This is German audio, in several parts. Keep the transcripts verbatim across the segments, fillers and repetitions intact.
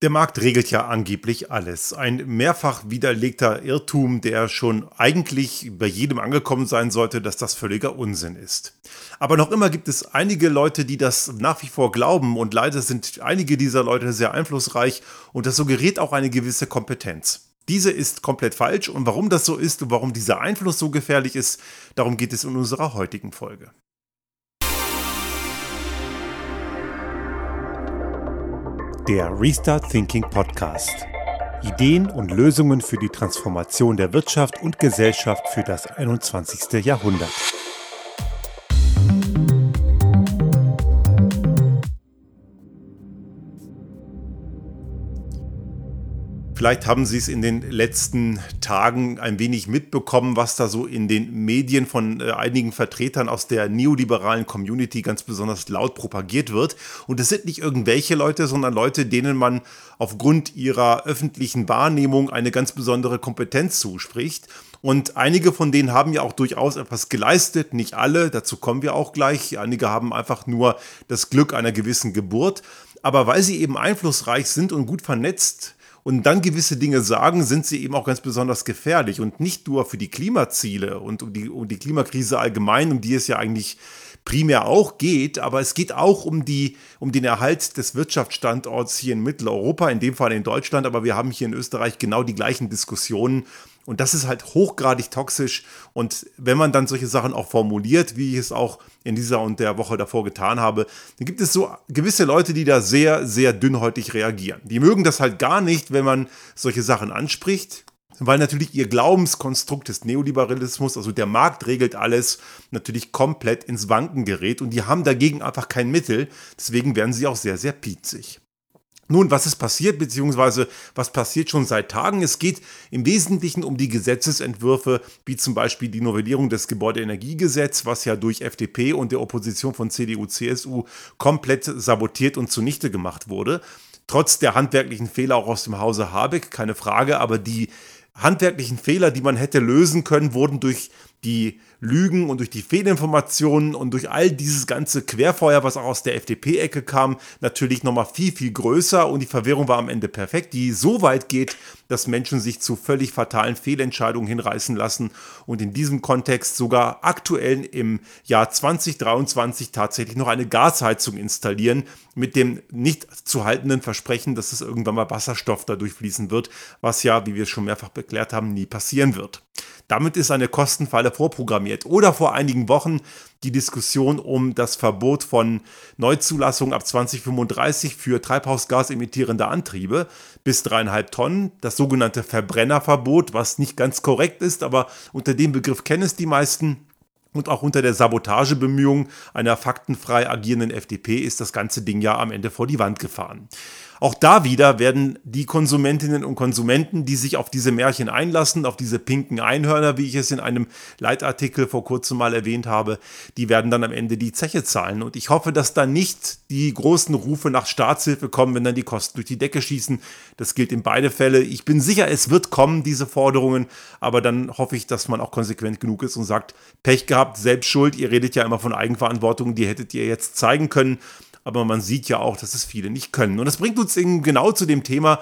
Der Markt regelt ja angeblich alles. Ein mehrfach widerlegter Irrtum, der schon eigentlich bei jedem angekommen sein sollte, dass das völliger Unsinn ist. Aber noch immer gibt es einige Leute, die das nach wie vor glauben, und leider sind einige dieser Leute sehr einflussreich, und das suggeriert auch eine gewisse Kompetenz. Diese ist komplett falsch, und warum das so ist und warum dieser Einfluss so gefährlich ist, darum geht es in unserer heutigen Folge. Der Restart Thinking Podcast. Ideen und Lösungen für die Transformation der Wirtschaft und Gesellschaft für das einundzwanzigste. Jahrhundert. Vielleicht haben Sie es in den letzten Tagen ein wenig mitbekommen, was da so in den Medien von einigen Vertretern aus der neoliberalen Community ganz besonders laut propagiert wird. Und es sind nicht irgendwelche Leute, sondern Leute, denen man aufgrund ihrer öffentlichen Wahrnehmung eine ganz besondere Kompetenz zuspricht. Und einige von denen haben ja auch durchaus etwas geleistet, nicht alle, dazu kommen wir auch gleich. Einige haben einfach nur das Glück einer gewissen Geburt. Aber weil sie eben einflussreich sind und gut vernetzt und dann gewisse Dinge sagen, sind sie eben auch ganz besonders gefährlich. Und nicht nur für die Klimaziele und um die, um die Klimakrise allgemein, um die es ja eigentlich primär auch geht, aber es geht auch um, die, um den Erhalt des Wirtschaftsstandorts hier in Mitteleuropa, in dem Fall in Deutschland, aber wir haben hier in Österreich genau die gleichen Diskussionen. Und das ist halt hochgradig toxisch. Und wenn man dann solche Sachen auch formuliert, wie ich es auch in dieser und der Woche davor getan habe, dann gibt es so gewisse Leute, die da sehr, sehr dünnhäutig reagieren. Die mögen das halt gar nicht, wenn man solche Sachen anspricht, weil natürlich ihr Glaubenskonstrukt des Neoliberalismus, also der Markt regelt alles, natürlich komplett ins Wanken gerät. Und die haben dagegen einfach kein Mittel. Deswegen werden sie auch sehr, sehr piezig. Nun, was ist passiert, beziehungsweise was passiert schon seit Tagen? Es geht im Wesentlichen um die Gesetzesentwürfe, wie zum Beispiel die Novellierung des Gebäudeenergiegesetzes, was ja durch F D P und der Opposition von C D U, C S U komplett sabotiert und zunichte gemacht wurde. Trotz der handwerklichen Fehler auch aus dem Hause Habeck, keine Frage, aber die handwerklichen Fehler, die man hätte lösen können, wurden durch die Lügen und durch die Fehlinformationen und durch all dieses ganze Querfeuer, was auch aus der F D P-Ecke kam, natürlich nochmal viel, viel größer, und die Verwirrung war am Ende perfekt, die so weit geht, dass Menschen sich zu völlig fatalen Fehlentscheidungen hinreißen lassen und in diesem Kontext sogar aktuell im Jahr zwanzig dreiundzwanzig tatsächlich noch eine Gasheizung installieren mit dem nicht zu haltenden Versprechen, dass es irgendwann mal Wasserstoff dadurch fließen wird, was ja, wie wir schon mehrfach erklärt haben, nie passieren wird. Damit ist eine Kostenfalle vorprogrammiert. Oder vor einigen Wochen die Diskussion um das Verbot von Neuzulassungen ab zwanzig fünfunddreißig für treibhausgasemittierende Antriebe bis drei Komma fünf Tonnen. Das sogenannte Verbrennerverbot, was nicht ganz korrekt ist, aber unter dem Begriff kennen es die meisten. Und auch unter der Sabotagebemühung einer faktenfrei agierenden F D P ist das ganze Ding ja am Ende vor die Wand gefahren. Auch da wieder werden die Konsumentinnen und Konsumenten, die sich auf diese Märchen einlassen, auf diese pinken Einhörner, wie ich es in einem Leitartikel vor kurzem mal erwähnt habe, die werden dann am Ende die Zeche zahlen. Und ich hoffe, dass dann nicht die großen Rufe nach Staatshilfe kommen, wenn dann die Kosten durch die Decke schießen. Das gilt in beide Fälle. Ich bin sicher, es wird kommen, diese Forderungen. Aber dann hoffe ich, dass man auch konsequent genug ist und sagt, Pech gehabt, selbst schuld. Ihr redet ja immer von Eigenverantwortung, die hättet ihr jetzt zeigen können. Aber man sieht ja auch, dass es viele nicht können. Und das bringt uns eben genau zu dem Thema,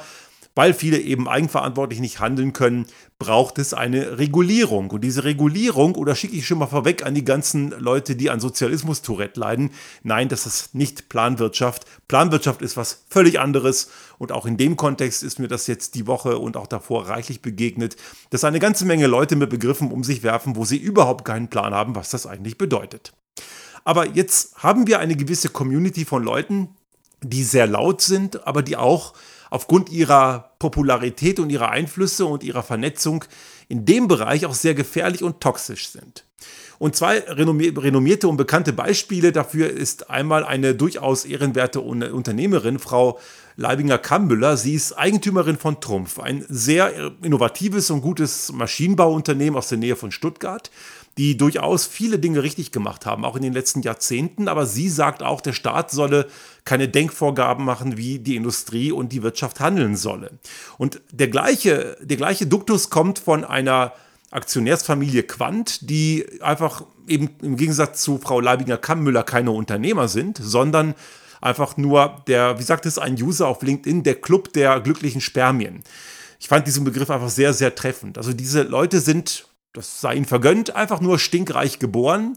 weil viele eben eigenverantwortlich nicht handeln können, braucht es eine Regulierung. Und diese Regulierung, oder schicke ich schon mal vorweg an die ganzen Leute, die an Sozialismus-Tourette leiden, nein, das ist nicht Planwirtschaft. Planwirtschaft ist was völlig anderes. Und auch in dem Kontext ist mir das jetzt die Woche und auch davor reichlich begegnet, dass eine ganze Menge Leute mit Begriffen um sich werfen, wo sie überhaupt keinen Plan haben, was das eigentlich bedeutet. Aber jetzt haben wir eine gewisse Community von Leuten, die sehr laut sind, aber die auch aufgrund ihrer Popularität und ihrer Einflüsse und ihrer Vernetzung in dem Bereich auch sehr gefährlich und toxisch sind. Und zwei renommierte und bekannte Beispiele dafür ist einmal eine durchaus ehrenwerte Unternehmerin, Frau Leibinger-Kammüller. Sie ist Eigentümerin von Trumpf, ein sehr innovatives und gutes Maschinenbauunternehmen aus der Nähe von Stuttgart, die durchaus viele Dinge richtig gemacht haben, auch in den letzten Jahrzehnten. Aber sie sagt auch, der Staat solle keine Denkvorgaben machen, wie die Industrie und die Wirtschaft handeln solle. Und der gleiche, der gleiche Duktus kommt von einer Aktionärsfamilie Quandt, die einfach eben im Gegensatz zu Frau Leibinger-Kammüller keine Unternehmer sind, sondern einfach nur der, wie sagt es ein User auf LinkedIn, der Club der glücklichen Spermien. Ich fand diesen Begriff einfach sehr, sehr treffend. Also diese Leute sind, das sei ihnen vergönnt, einfach nur stinkreich geboren,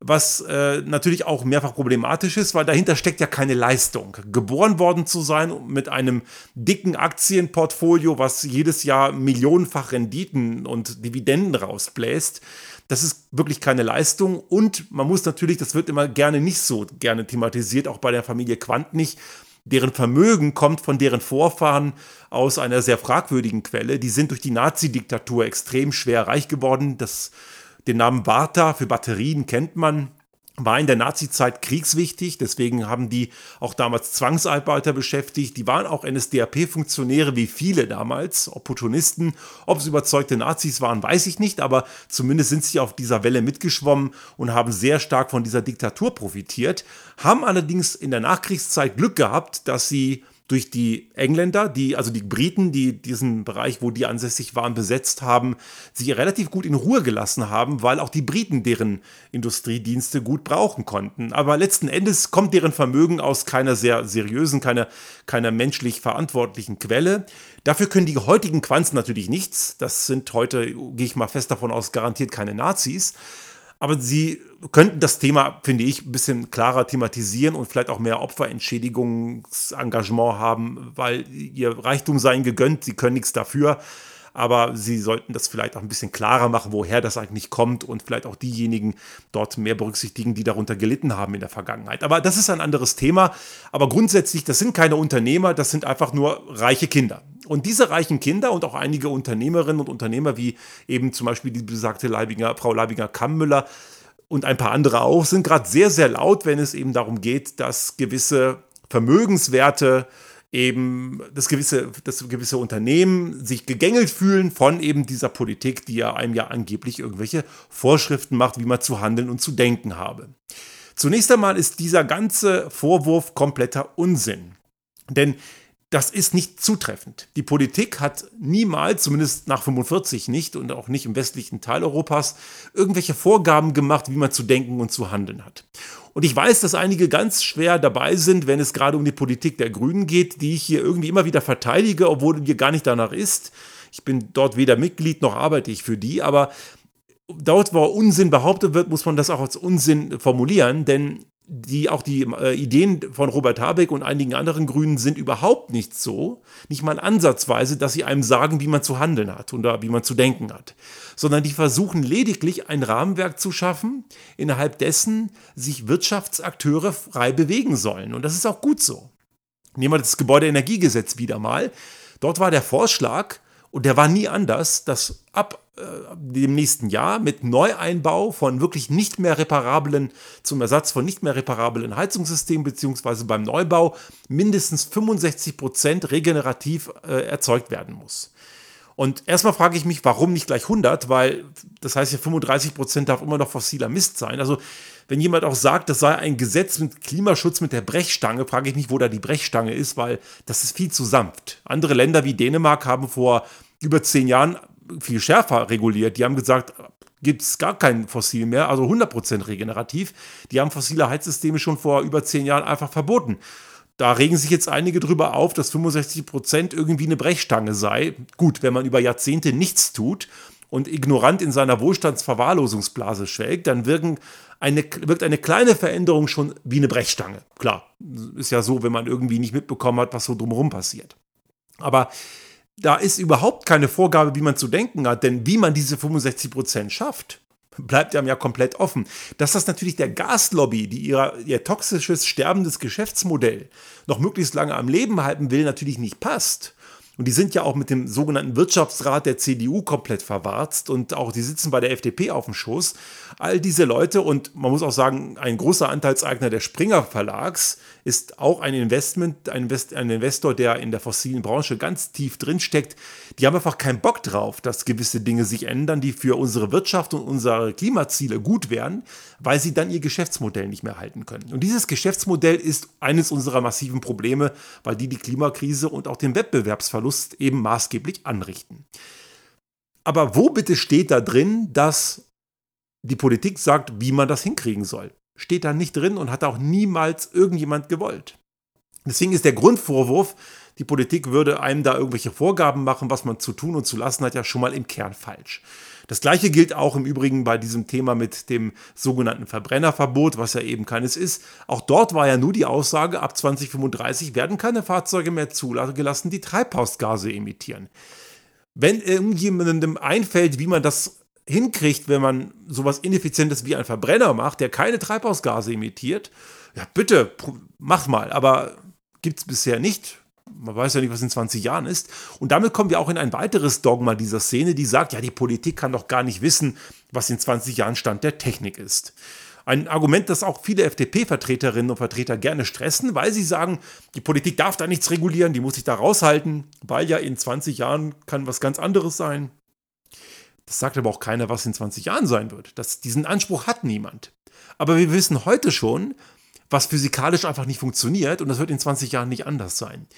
was äh, natürlich auch mehrfach problematisch ist, weil dahinter steckt ja keine Leistung. Geboren worden zu sein mit einem dicken Aktienportfolio, was jedes Jahr millionenfach Renditen und Dividenden rausbläst, das ist wirklich keine Leistung. Und man muss natürlich, das wird immer gerne nicht so gerne thematisiert, auch bei der Familie Quandt nicht, deren Vermögen kommt von deren Vorfahren aus einer sehr fragwürdigen Quelle. Die sind durch die Nazi-Diktatur extrem schwer reich geworden. Das, den Namen Varta für Batterien kennt man, war in der Nazi-Zeit kriegswichtig. Deswegen haben die auch damals Zwangsarbeiter beschäftigt. Die waren auch N S D A P-Funktionäre wie viele damals, Opportunisten. Ob es überzeugte Nazis waren, weiß ich nicht. Aber zumindest sind sie auf dieser Welle mitgeschwommen und haben sehr stark von dieser Diktatur profitiert. Haben allerdings in der Nachkriegszeit Glück gehabt, dass sie durch die Engländer, die, also die Briten, die diesen Bereich, wo die ansässig waren, besetzt haben, sie relativ gut in Ruhe gelassen haben, weil auch die Briten deren Industriedienste gut brauchen konnten. Aber letzten Endes kommt deren Vermögen aus keiner sehr seriösen, keiner, keiner menschlich verantwortlichen Quelle. Dafür können die heutigen Quants natürlich nichts. Das sind heute, gehe ich mal fest davon aus, garantiert keine Nazis. Aber sie könnten das Thema, finde ich, ein bisschen klarer thematisieren und vielleicht auch mehr Opferentschädigungsengagement haben, weil ihr Reichtum sei ihnen gegönnt, sie können nichts dafür. Aber sie sollten das vielleicht auch ein bisschen klarer machen, woher das eigentlich kommt und vielleicht auch diejenigen dort mehr berücksichtigen, die darunter gelitten haben in der Vergangenheit. Aber das ist ein anderes Thema. Aber grundsätzlich, das sind keine Unternehmer, das sind einfach nur reiche Kinder. Und diese reichen Kinder und auch einige Unternehmerinnen und Unternehmer, wie eben zum Beispiel die besagte Leibinger, Frau Leibinger-Kammüller und ein paar andere auch, sind gerade sehr, sehr laut, wenn es eben darum geht, dass gewisse Vermögenswerte eben das gewisse, das gewisse Unternehmen sich gegängelt fühlen von eben dieser Politik, die ja einem ja angeblich irgendwelche Vorschriften macht, wie man zu handeln und zu denken habe. Zunächst einmal ist dieser ganze Vorwurf kompletter Unsinn, denn das ist nicht zutreffend. Die Politik hat niemals, zumindest nach neunzehnhundertfünfundvierzig nicht und auch nicht im westlichen Teil Europas, irgendwelche Vorgaben gemacht, wie man zu denken und zu handeln hat. Und ich weiß, dass einige ganz schwer dabei sind, wenn es gerade um die Politik der Grünen geht, die ich hier irgendwie immer wieder verteidige, obwohl mir gar nicht danach ist. Ich bin dort weder Mitglied noch arbeite ich für die, aber dort, wo Unsinn behauptet wird, muss man das auch als Unsinn formulieren, denn die, auch die äh, Ideen von Robert Habeck und einigen anderen Grünen sind überhaupt nicht so, nicht mal ansatzweise, dass sie einem sagen, wie man zu handeln hat oder wie man zu denken hat, sondern die versuchen lediglich ein Rahmenwerk zu schaffen, innerhalb dessen sich Wirtschaftsakteure frei bewegen sollen. Und das ist auch gut so. Nehmen wir das Gebäudeenergiegesetz wieder mal. Dort war der Vorschlag, und der war nie anders, dass ab dem nächsten Jahr mit Neueinbau von wirklich nicht mehr reparablen, zum Ersatz von nicht mehr reparablen Heizungssystemen beziehungsweise beim Neubau mindestens fünfundsechzig Prozent regenerativ äh, erzeugt werden muss. Und erstmal frage ich mich, warum nicht gleich hundert, weil das heißt ja fünfunddreißig Prozent darf immer noch fossiler Mist sein. Also wenn jemand auch sagt, das sei ein Gesetz mit Klimaschutz mit der Brechstange, frage ich mich, wo da die Brechstange ist, weil das ist viel zu sanft. Andere Länder wie Dänemark haben vor über zehn Jahren viel schärfer reguliert. Die haben gesagt, gibt es gar kein Fossil mehr, also hundert Prozent regenerativ. Die haben fossile Heizsysteme schon vor über zehn Jahren einfach verboten. Da regen sich jetzt einige drüber auf, dass fünfundsechzig Prozent irgendwie eine Brechstange sei. Gut, wenn man über Jahrzehnte nichts tut und ignorant in seiner Wohlstandsverwahrlosungsblase schwelgt, dann wirken eine, wirkt eine kleine Veränderung schon wie eine Brechstange. Klar, ist ja so, wenn man irgendwie nicht mitbekommen hat, was so drumherum passiert. Aber da ist überhaupt keine Vorgabe, wie man zu denken hat, denn wie man diese fünfundsechzig Prozent schafft, bleibt einem ja komplett offen. Dass das natürlich der Gaslobby, die ihrer, ihr toxisches, sterbendes Geschäftsmodell noch möglichst lange am Leben halten will, natürlich nicht passt. Und die sind ja auch mit dem sogenannten Wirtschaftsrat der C D U komplett verwarzt und auch die sitzen bei der F D P auf dem Schoß. All diese Leute und man muss auch sagen, ein großer Anteilseigner der Springer Verlags ist auch ein Investment, ein, Invest, ein Investor, der in der fossilen Branche ganz tief drin steckt. Die haben einfach keinen Bock drauf, dass gewisse Dinge sich ändern, die für unsere Wirtschaft und unsere Klimaziele gut wären, weil sie dann ihr Geschäftsmodell nicht mehr halten können. Und dieses Geschäftsmodell ist eines unserer massiven Probleme, weil die die Klimakrise und auch den Wettbewerbsverlust eben maßgeblich anrichten. Aber wo bitte steht da drin, dass die Politik sagt, wie man das hinkriegen soll? steht da nicht drin und hat auch niemals irgendjemand gewollt. Deswegen ist der Grundvorwurf, die Politik würde einem da irgendwelche Vorgaben machen, was man zu tun und zu lassen hat, ja schon mal im Kern falsch. Das Gleiche gilt auch im Übrigen bei diesem Thema mit dem sogenannten Verbrennerverbot, was ja eben keines ist. Auch dort war ja nur die Aussage, ab zweitausendfünfunddreißig werden keine Fahrzeuge mehr zugelassen, die Treibhausgase emittieren. Wenn irgendjemandem einfällt, wie man das hinkriegt, wenn man sowas Ineffizientes wie ein Verbrenner macht, der keine Treibhausgase emittiert, ja bitte, mach mal, aber gibt es bisher nicht. Man weiß ja nicht, was in zwanzig Jahren ist. Und damit kommen wir auch in ein weiteres Dogma dieser Szene, die sagt, ja, die Politik kann doch gar nicht wissen, was in zwanzig Jahren Stand der Technik ist. Ein Argument, das auch viele F D P-Vertreterinnen und Vertreter gerne stressen, weil sie sagen, die Politik darf da nichts regulieren, die muss sich da raushalten, weil ja in zwanzig Jahren kann was ganz anderes sein. Das sagt aber auch keiner, was in zwanzig Jahren sein wird. Das, diesen Anspruch hat niemand. Aber wir wissen heute schon, was physikalisch einfach nicht funktioniert und das wird in zwanzig Jahren nicht anders sein.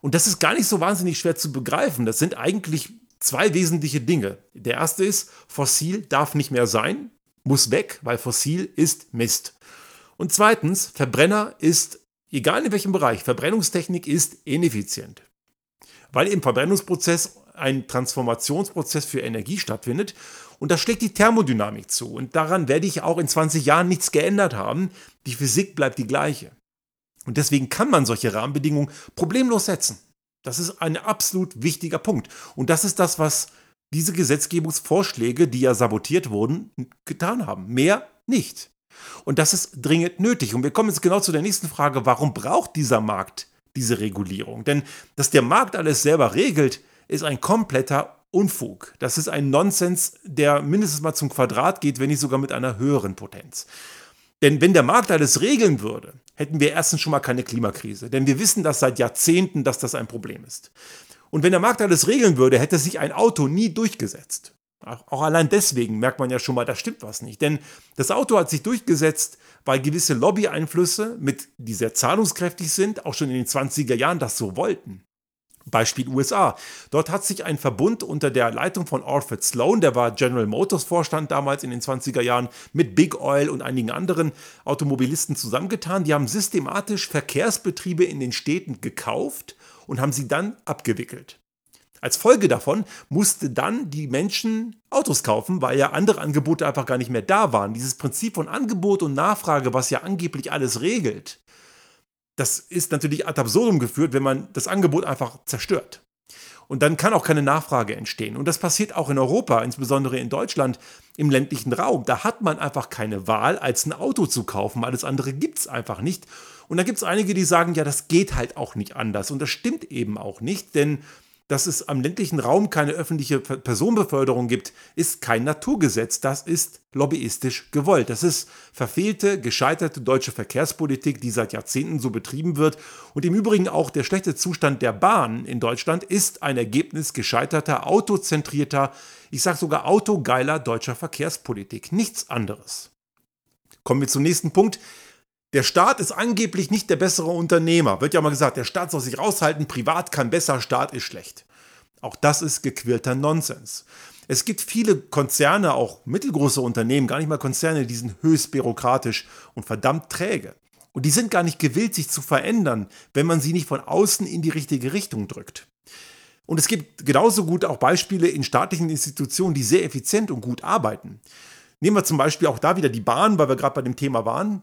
Und das ist gar nicht so wahnsinnig schwer zu begreifen. Das sind eigentlich zwei wesentliche Dinge. Der erste ist, fossil darf nicht mehr sein, muss weg, weil fossil ist Mist. Und zweitens, Verbrenner ist, egal in welchem Bereich, Verbrennungstechnik ist ineffizient. Weil im Verbrennungsprozess ein Transformationsprozess für Energie stattfindet. Und das schlägt die Thermodynamik zu. Und daran werde ich auch in zwanzig Jahren nichts geändert haben. Die Physik bleibt die gleiche. Und deswegen kann man solche Rahmenbedingungen problemlos setzen. Das ist ein absolut wichtiger Punkt. Und das ist das, was diese Gesetzgebungsvorschläge, die ja sabotiert wurden, getan haben. Mehr nicht. Und das ist dringend nötig. Und wir kommen jetzt genau zu der nächsten Frage. Warum braucht dieser Markt diese Regulierung? Denn dass der Markt alles selber regelt, ist ein kompletter Unfug. Das ist ein Nonsens, der mindestens mal zum Quadrat geht, wenn nicht sogar mit einer höheren Potenz. Denn wenn der Markt alles regeln würde, hätten wir erstens schon mal keine Klimakrise. Denn wir wissen das seit Jahrzehnten, dass das ein Problem ist. Und wenn der Markt alles regeln würde, hätte sich ein Auto nie durchgesetzt. Auch allein deswegen merkt man ja schon mal, da stimmt was nicht. Denn das Auto hat sich durchgesetzt, weil gewisse Lobby-Einflüsse, mit, die sehr zahlungskräftig sind, auch schon in den zwanziger Jahren das so wollten. Beispiel U S A. Dort hat sich ein Verbund unter der Leitung von Alfred Sloan, der war General Motors Vorstand damals in den zwanziger Jahren, mit Big Oil und einigen anderen Automobilisten zusammengetan. Die haben systematisch Verkehrsbetriebe in den Städten gekauft und haben sie dann abgewickelt. Als Folge davon mussten dann die Menschen Autos kaufen, weil ja andere Angebote einfach gar nicht mehr da waren. Dieses Prinzip von Angebot und Nachfrage, was ja angeblich alles regelt, das ist natürlich ad absurdum geführt, wenn man das Angebot einfach zerstört. Und dann kann auch keine Nachfrage entstehen. Und das passiert auch in Europa, insbesondere in Deutschland, im ländlichen Raum. Da hat man einfach keine Wahl, als ein Auto zu kaufen. Alles andere gibt es einfach nicht. Und da gibt es einige, die sagen, ja, das geht halt auch nicht anders. Und das stimmt eben auch nicht, denn dass es am ländlichen Raum keine öffentliche Personenbeförderung gibt, ist kein Naturgesetz. Das ist lobbyistisch gewollt. Das ist verfehlte, gescheiterte deutsche Verkehrspolitik, die seit Jahrzehnten so betrieben wird. Und im Übrigen auch der schlechte Zustand der Bahn in Deutschland ist ein Ergebnis gescheiterter, autozentrierter, ich sage sogar autogeiler deutscher Verkehrspolitik. Nichts anderes. Kommen wir zum nächsten Punkt. Der Staat ist angeblich nicht der bessere Unternehmer. Wird ja mal gesagt, der Staat soll sich raushalten, privat kann besser, Staat ist schlecht. Auch das ist gequirlter Nonsens. Es gibt viele Konzerne, auch mittelgroße Unternehmen, gar nicht mal Konzerne, die sind höchst bürokratisch und verdammt träge. Und die sind gar nicht gewillt, sich zu verändern, wenn man sie nicht von außen in die richtige Richtung drückt. Und es gibt genauso gut auch Beispiele in staatlichen Institutionen, die sehr effizient und gut arbeiten. Nehmen wir zum Beispiel auch da wieder die Bahn, weil wir gerade bei dem Thema waren.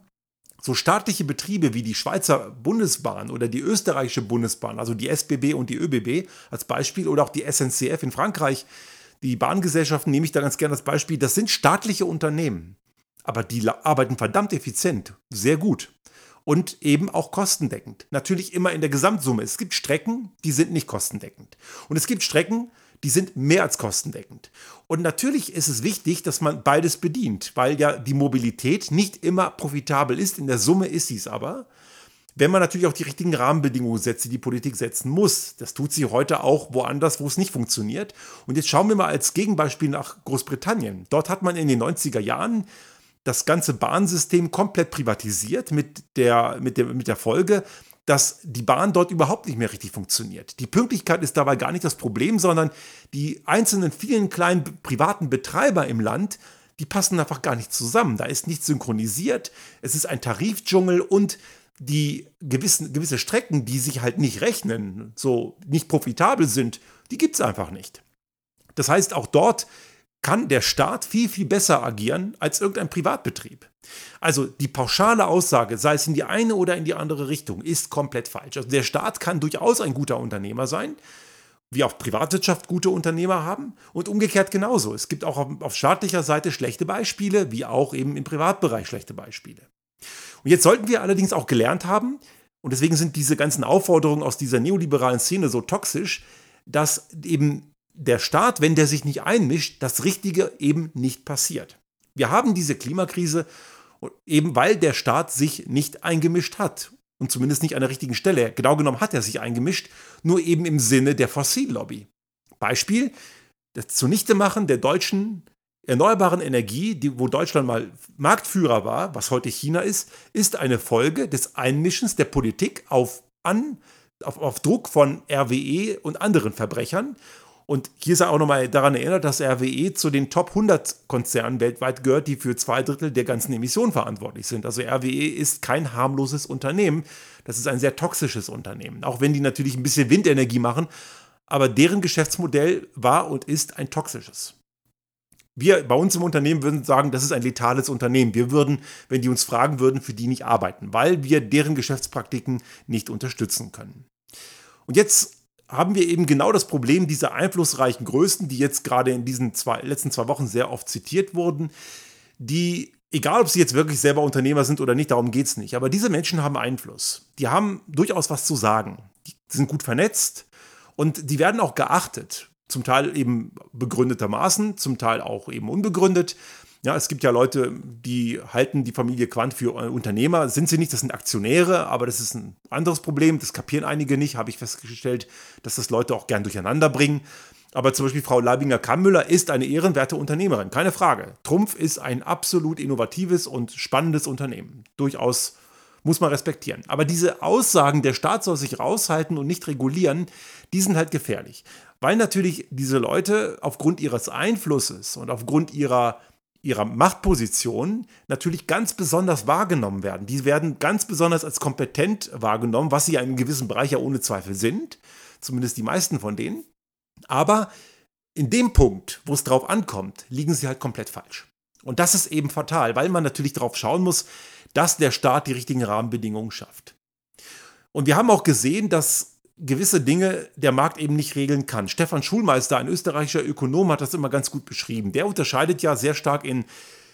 So staatliche Betriebe wie die Schweizer Bundesbahn oder die österreichische Bundesbahn, also die S B B und die ÖBB als Beispiel oder auch die S N C F in Frankreich, die Bahngesellschaften nehme ich da ganz gerne als Beispiel, das sind staatliche Unternehmen, aber die arbeiten verdammt effizient, sehr gut und eben auch kostendeckend. Natürlich immer in der Gesamtsumme. Es gibt Strecken, die sind nicht kostendeckend und es gibt Strecken, die sind mehr als kostendeckend. Und natürlich ist es wichtig, dass man beides bedient, weil ja die Mobilität nicht immer profitabel ist. In der Summe ist sie es aber, wenn man natürlich auch die richtigen Rahmenbedingungen setzt, die die Politik setzen muss. Das tut sie heute auch woanders, wo es nicht funktioniert. Und jetzt schauen wir mal als Gegenbeispiel nach Großbritannien. Dort hat man in den neunziger Jahren das ganze Bahnsystem komplett privatisiert mit der, mit der, mit der Folge, dass die Bahn dort überhaupt nicht mehr richtig funktioniert. Die Pünktlichkeit ist dabei gar nicht das Problem, sondern die einzelnen vielen kleinen privaten Betreiber im Land, die passen einfach gar nicht zusammen. Da ist nichts synchronisiert, es ist ein Tarifdschungel und die gewissen, gewisse Strecken, die sich halt nicht rechnen, so nicht profitabel sind, die gibt es einfach nicht. Das heißt, auch dort kann der Staat viel, viel besser agieren als irgendein Privatbetrieb. Also die pauschale Aussage, sei es in die eine oder in die andere Richtung, ist komplett falsch. Also der Staat kann durchaus ein guter Unternehmer sein, wie auch Privatwirtschaft gute Unternehmer haben und umgekehrt genauso. Es gibt auch auf, auf staatlicher Seite schlechte Beispiele, wie auch eben im Privatbereich schlechte Beispiele. Und jetzt sollten wir allerdings auch gelernt haben, und deswegen sind diese ganzen Aufforderungen aus dieser neoliberalen Szene so toxisch, dass eben der Staat, wenn der sich nicht einmischt, das Richtige eben nicht passiert. Wir haben diese Klimakrise eben, weil der Staat sich nicht eingemischt hat. Und zumindest nicht an der richtigen Stelle. Genau genommen hat er sich eingemischt, nur eben im Sinne der Fossillobby. Beispiel, das Zunichtemachen der deutschen erneuerbaren Energie, die, wo Deutschland mal Marktführer war, was heute China ist, ist eine Folge des Einmischens der Politik auf, an, auf, auf Druck von R W E und anderen Verbrechern. Und hier sei auch nochmal daran erinnert, dass R W E zu den Top hundert Konzernen weltweit gehört, die für zwei Drittel der ganzen Emissionen verantwortlich sind. Also R W E ist kein harmloses Unternehmen, das ist ein sehr toxisches Unternehmen, auch wenn die natürlich ein bisschen Windenergie machen, aber deren Geschäftsmodell war und ist ein toxisches. Wir bei uns im Unternehmen würden sagen, das ist ein letales Unternehmen. Wir würden, wenn die uns fragen würden, für die nicht arbeiten, weil wir deren Geschäftspraktiken nicht unterstützen können. Und jetzt haben wir eben genau das Problem dieser einflussreichen Größen, die jetzt gerade in diesen zwei, letzten zwei Wochen sehr oft zitiert wurden, die, egal ob sie jetzt wirklich selber Unternehmer sind oder nicht, darum geht es nicht, aber diese Menschen haben Einfluss. Die haben durchaus was zu sagen. Die sind gut vernetzt und die werden auch geachtet. Zum Teil eben begründetermaßen, zum Teil auch eben unbegründet. Ja, es gibt ja Leute, die halten die Familie Quandt für Unternehmer. Sind sie nicht, das sind Aktionäre, aber das ist ein anderes Problem. Das kapieren einige nicht, habe ich festgestellt, dass das Leute auch gern durcheinander bringen. Aber zum Beispiel Frau Leibinger-Kammüller ist eine ehrenwerte Unternehmerin, keine Frage. Trumpf ist ein absolut innovatives und spannendes Unternehmen. Durchaus muss man respektieren. Aber diese Aussagen, der Staat soll sich raushalten und nicht regulieren, die sind halt gefährlich. Weil natürlich diese Leute aufgrund ihres Einflusses und aufgrund ihrer ihrer Machtposition natürlich ganz besonders wahrgenommen werden. Die werden ganz besonders als kompetent wahrgenommen, was sie ja in einem gewissen Bereich ja ohne Zweifel sind, zumindest die meisten von denen. Aber in dem Punkt, wo es drauf ankommt, liegen sie halt komplett falsch. Und das ist eben fatal, weil man natürlich darauf schauen muss, dass der Staat die richtigen Rahmenbedingungen schafft. Und wir haben auch gesehen, dass gewisse Dinge der Markt eben nicht regeln kann. Stefan Schulmeister, ein österreichischer Ökonom, hat das immer ganz gut beschrieben. Der unterscheidet ja sehr stark in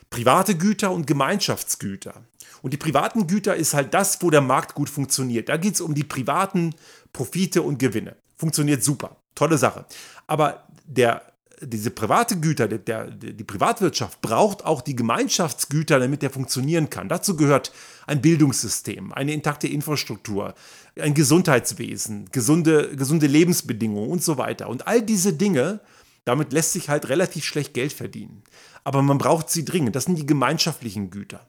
private Güter und Gemeinschaftsgüter. Und die privaten Güter ist halt das, wo der Markt gut funktioniert. Da geht es um die privaten Profite und Gewinne. Funktioniert super, tolle Sache. Aber der, diese private Güter, der, der, die Privatwirtschaft braucht auch die Gemeinschaftsgüter, damit der funktionieren kann. Dazu gehört ein Bildungssystem, eine intakte Infrastruktur, ein Gesundheitswesen, gesunde, gesunde Lebensbedingungen und so weiter. Und all diese Dinge, damit lässt sich halt relativ schlecht Geld verdienen. Aber man braucht sie dringend. Das sind die gemeinschaftlichen Güter.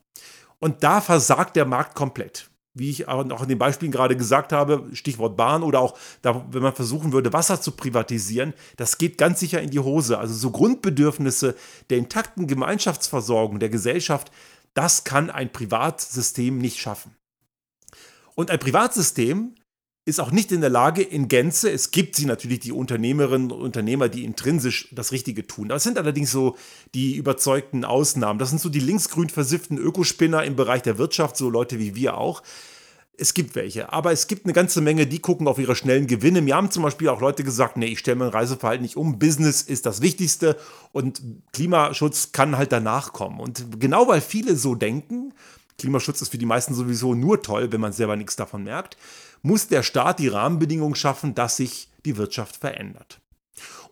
Und da versagt der Markt komplett. Wie ich auch in den Beispielen gerade gesagt habe, Stichwort Bahn oder auch, da, wenn man versuchen würde, Wasser zu privatisieren, das geht ganz sicher in die Hose. Also so Grundbedürfnisse der intakten Gemeinschaftsversorgung der Gesellschaft, das kann ein Privatsystem nicht schaffen. Und ein Privatsystem ist auch nicht in der Lage, in Gänze, es gibt sie natürlich, die Unternehmerinnen und Unternehmer, die intrinsisch das Richtige tun. Das sind allerdings so die überzeugten Ausnahmen. Das sind so die linksgrün versifften Ökospinner im Bereich der Wirtschaft, so Leute wie wir auch. Es gibt welche, aber es gibt eine ganze Menge, die gucken auf ihre schnellen Gewinne. Mir haben zum Beispiel auch Leute gesagt, nee, ich stelle mein Reiseverhalten nicht um, Business ist das Wichtigste und Klimaschutz kann halt danach kommen. Und genau weil viele so denken, Klimaschutz ist für die meisten sowieso nur toll, wenn man selber nichts davon merkt, muss der Staat die Rahmenbedingungen schaffen, dass sich die Wirtschaft verändert.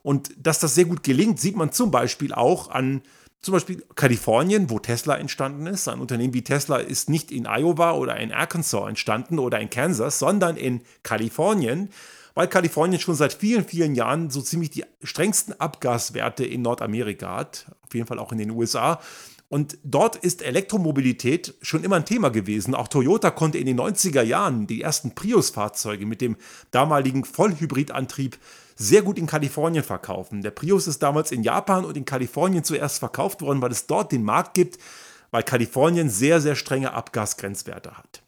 Und dass das sehr gut gelingt, sieht man zum Beispiel auch an zum Beispiel Kalifornien, wo Tesla entstanden ist. Ein Unternehmen wie Tesla ist nicht in Iowa oder in Arkansas entstanden oder in Kansas, sondern in Kalifornien, weil Kalifornien schon seit vielen, vielen Jahren so ziemlich die strengsten Abgaswerte in Nordamerika hat, auf jeden Fall auch in den U S A. Und dort ist Elektromobilität schon immer ein Thema gewesen. Auch Toyota konnte in den neunziger Jahren die ersten Prius-Fahrzeuge mit dem damaligen Vollhybridantrieb sehr gut in Kalifornien verkaufen. Der Prius ist damals in Japan und in Kalifornien zuerst verkauft worden, weil es dort den Markt gibt, weil Kalifornien sehr, sehr strenge Abgasgrenzwerte hat.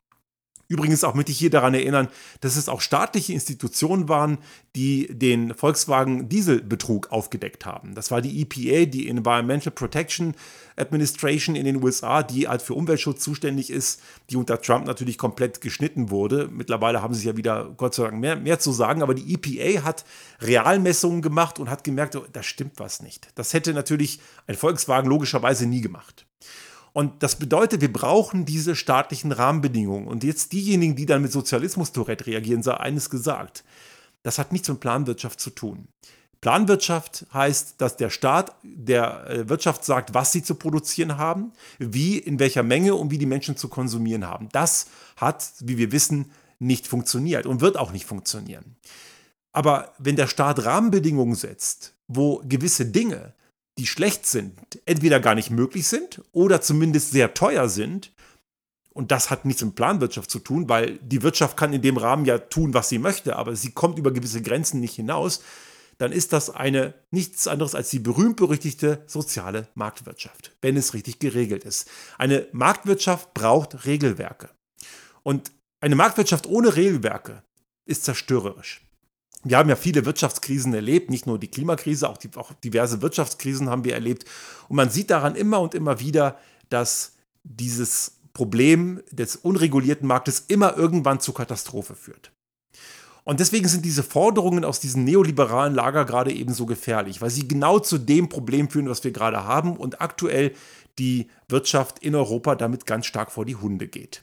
Übrigens auch möchte ich hier daran erinnern, dass es auch staatliche Institutionen waren, die den Volkswagen-Dieselbetrug aufgedeckt haben. Das war die E P A, die Environmental Protection Administration in den U S A, die halt für Umweltschutz zuständig ist, die unter Trump natürlich komplett geschnitten wurde. Mittlerweile haben sie ja wieder, Gott sei Dank, mehr, mehr zu sagen, aber die E P A hat Realmessungen gemacht und hat gemerkt, oh, da stimmt was nicht. Das hätte natürlich ein Volkswagen logischerweise nie gemacht. Und das bedeutet, wir brauchen diese staatlichen Rahmenbedingungen. Und jetzt diejenigen, die dann mit Sozialismus-Tourette reagieren, sei eines gesagt. Das hat nichts mit Planwirtschaft zu tun. Planwirtschaft heißt, dass der Staat der Wirtschaft sagt, was sie zu produzieren haben, wie, in welcher Menge und wie die Menschen zu konsumieren haben. Das hat, wie wir wissen, nicht funktioniert und wird auch nicht funktionieren. Aber wenn der Staat Rahmenbedingungen setzt, wo gewisse Dinge, die schlecht sind, entweder gar nicht möglich sind oder zumindest sehr teuer sind. Und das hat nichts mit Planwirtschaft zu tun, weil die Wirtschaft kann in dem Rahmen ja tun, was sie möchte, aber sie kommt über gewisse Grenzen nicht hinaus. Dann ist das eine nichts anderes als die berühmt-berüchtigte soziale Marktwirtschaft, wenn es richtig geregelt ist. Eine Marktwirtschaft braucht Regelwerke. Und eine Marktwirtschaft ohne Regelwerke ist zerstörerisch. Wir haben ja viele Wirtschaftskrisen erlebt, nicht nur die Klimakrise, auch, die, auch diverse Wirtschaftskrisen haben wir erlebt. Und man sieht daran immer und immer wieder, dass dieses Problem des unregulierten Marktes immer irgendwann zur Katastrophe führt. Und deswegen sind diese Forderungen aus diesem neoliberalen Lager gerade eben so gefährlich, weil sie genau zu dem Problem führen, was wir gerade haben und aktuell die Wirtschaft in Europa damit ganz stark vor die Hunde geht.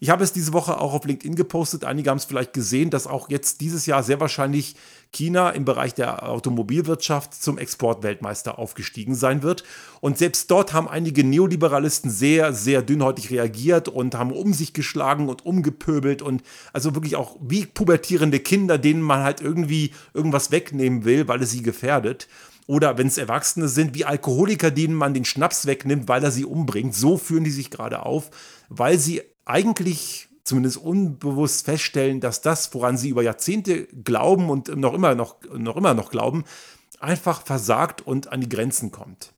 Ich habe es diese Woche auch auf LinkedIn gepostet, einige haben es vielleicht gesehen, dass auch jetzt dieses Jahr sehr wahrscheinlich China im Bereich der Automobilwirtschaft zum Exportweltmeister aufgestiegen sein wird. Und selbst dort haben einige Neoliberalisten sehr, sehr dünnhäutig reagiert und haben um sich geschlagen und umgepöbelt und also wirklich auch wie pubertierende Kinder, denen man halt irgendwie irgendwas wegnehmen will, weil es sie gefährdet. Oder wenn es Erwachsene sind, wie Alkoholiker, denen man den Schnaps wegnimmt, weil er sie umbringt. So führen die sich gerade auf, weil sie eigentlich zumindest unbewusst feststellen, dass das, woran sie über Jahrzehnte glauben und noch immer noch, noch immer noch glauben, einfach versagt und an die Grenzen kommt.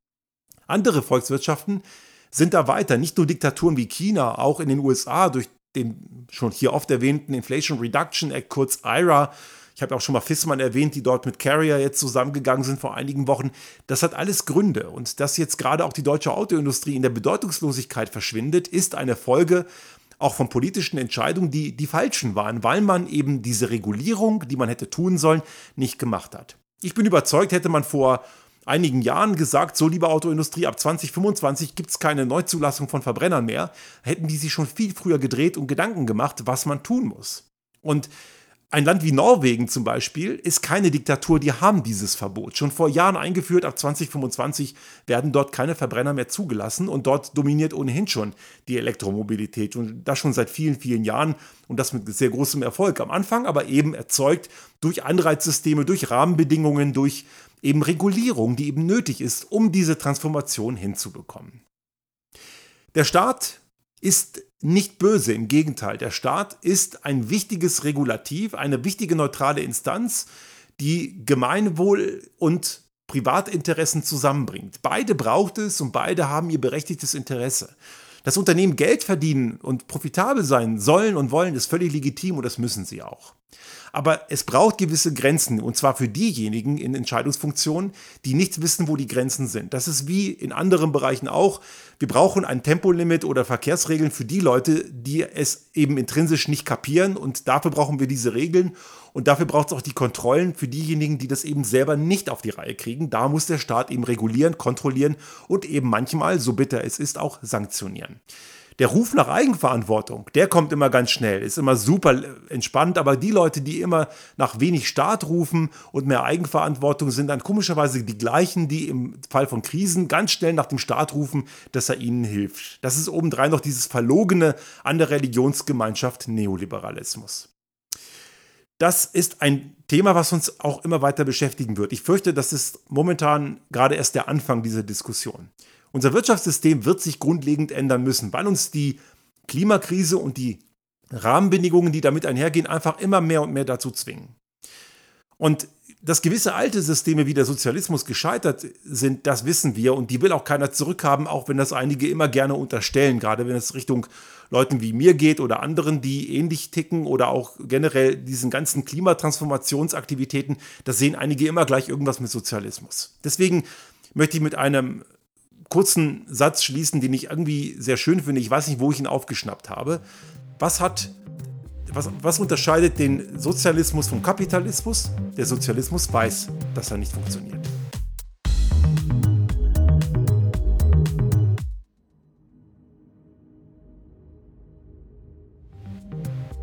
Andere Volkswirtschaften sind da weiter, nicht nur Diktaturen wie China, auch in den U S A durch den schon hier oft erwähnten Inflation Reduction Act, kurz I R A. Ich habe auch schon mal Fissmann erwähnt, die dort mit Carrier jetzt zusammengegangen sind vor einigen Wochen. Das hat alles Gründe. Und dass jetzt gerade auch die deutsche Autoindustrie in der Bedeutungslosigkeit verschwindet, ist eine Folge auch von politischen Entscheidungen, die die falschen waren, weil man eben diese Regulierung, die man hätte tun sollen, nicht gemacht hat. Ich bin überzeugt, hätte man vor einigen Jahren gesagt, so liebe Autoindustrie, ab zwanzig fünfundzwanzig gibt es keine Neuzulassung von Verbrennern mehr, hätten die sich schon viel früher gedreht und Gedanken gemacht, was man tun muss. Und ein Land wie Norwegen zum Beispiel ist keine Diktatur, die haben dieses Verbot. Schon vor Jahren eingeführt, ab zwanzig fünfundzwanzig werden dort keine Verbrenner mehr zugelassen und dort dominiert ohnehin schon die Elektromobilität und das schon seit vielen, vielen Jahren und das mit sehr großem Erfolg am Anfang, aber eben erzeugt durch Anreizsysteme, durch Rahmenbedingungen, durch eben Regulierung, die eben nötig ist, um diese Transformation hinzubekommen. Der Staat ist nicht böse, im Gegenteil. Der Staat ist ein wichtiges Regulativ, eine wichtige neutrale Instanz, die Gemeinwohl und Privatinteressen zusammenbringt. Beide braucht es und beide haben ihr berechtigtes Interesse. Dass Unternehmen Geld verdienen und profitabel sein sollen und wollen, ist völlig legitim und das müssen sie auch. Aber es braucht gewisse Grenzen und zwar für diejenigen in Entscheidungsfunktionen, die nicht wissen, wo die Grenzen sind. Das ist wie in anderen Bereichen auch. Wir brauchen ein Tempolimit oder Verkehrsregeln für die Leute, die es eben intrinsisch nicht kapieren und dafür brauchen wir diese Regeln und dafür braucht es auch die Kontrollen für diejenigen, die das eben selber nicht auf die Reihe kriegen. Da muss der Staat eben regulieren, kontrollieren und eben manchmal, so bitter es ist, auch sanktionieren. Der Ruf nach Eigenverantwortung, der kommt immer ganz schnell, ist immer super entspannt, aber die Leute, die immer nach wenig Staat rufen und mehr Eigenverantwortung, sind dann komischerweise die gleichen, die im Fall von Krisen ganz schnell nach dem Staat rufen, dass er ihnen hilft. Das ist obendrein noch dieses Verlogene an der Religionsgemeinschaft Neoliberalismus. Das ist ein Thema, was uns auch immer weiter beschäftigen wird. Ich fürchte, das ist momentan gerade erst der Anfang dieser Diskussion. Unser Wirtschaftssystem wird sich grundlegend ändern müssen, weil uns die Klimakrise und die Rahmenbedingungen, die damit einhergehen, einfach immer mehr und mehr dazu zwingen. Und dass gewisse alte Systeme wie der Sozialismus gescheitert sind, das wissen wir und die will auch keiner zurückhaben, auch wenn das einige immer gerne unterstellen, gerade wenn es Richtung Leuten wie mir geht oder anderen, die ähnlich ticken oder auch generell diesen ganzen Klimatransformationsaktivitäten, das sehen einige immer gleich irgendwas mit Sozialismus. Deswegen möchte ich mit einem kurzen Satz schließen, den ich irgendwie sehr schön finde. Ich weiß nicht, wo ich ihn aufgeschnappt habe. Was hat... Was, was unterscheidet den Sozialismus vom Kapitalismus? Der Sozialismus weiß, dass er nicht funktioniert.